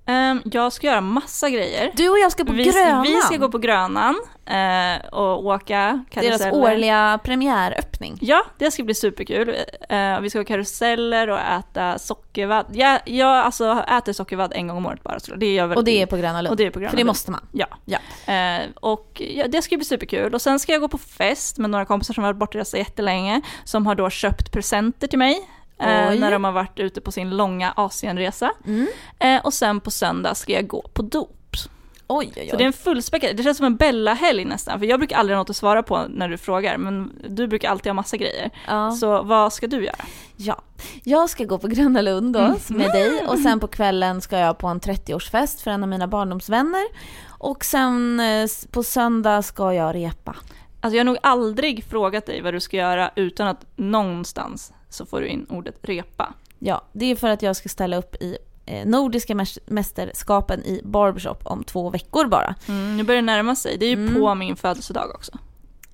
Um, jag ska göra massa grejer. Du och jag ska på vi, Grönan. Vi ska gå på Grönan uh, och åka karuseller. Deras årliga premiäröppning. Ja, det ska bli superkul. Uh, vi ska gå karuseller och äta sockervadd. Jag, jag alltså, äter sockervadd en gång om året bara. Så det är och det är på Gröna Lund. Och det är på Gröna Lund. För det måste man. Ja. ja. Uh, och ja, det ska bli superkul. Och sen ska jag gå på fest med några kompisar som har varit bortresta jättelänge. Som har då köpt presenter till mig. Oj. När de har varit ute på sin långa Asienresa. Mm. Eh, och sen på söndag ska jag gå på dop. Oj, oj, oj. Så det är en fullspäckad, det känns som en Bella-helg nästan. För jag brukar aldrig ha något att svara på när du frågar. Men du brukar alltid ha massa grejer. Ja. Så vad ska du göra? Ja, jag ska gå på Gröna Lund då, mm. med dig. Och sen på kvällen ska jag på en trettioårsfest för en av mina barndomsvänner. Och sen eh, på söndag ska jag repa. Alltså jag har nog aldrig frågat dig vad du ska göra utan att någonstans... så får du in ordet repa. Ja, det är för att jag ska ställa upp i nordiska mästerskapen i barbershop om två veckor bara. Mm, nu börjar det närma sig. Det är ju mm. på min födelsedag också.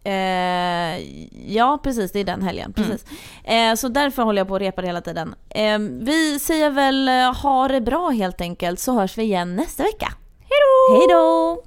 Eh, ja, precis, det är den helgen, precis. Mm. Eh, så därför håller jag på och repar hela tiden. Eh, vi säger väl ha det bra helt enkelt, så hörs vi igen nästa vecka. Hej då! Hej då!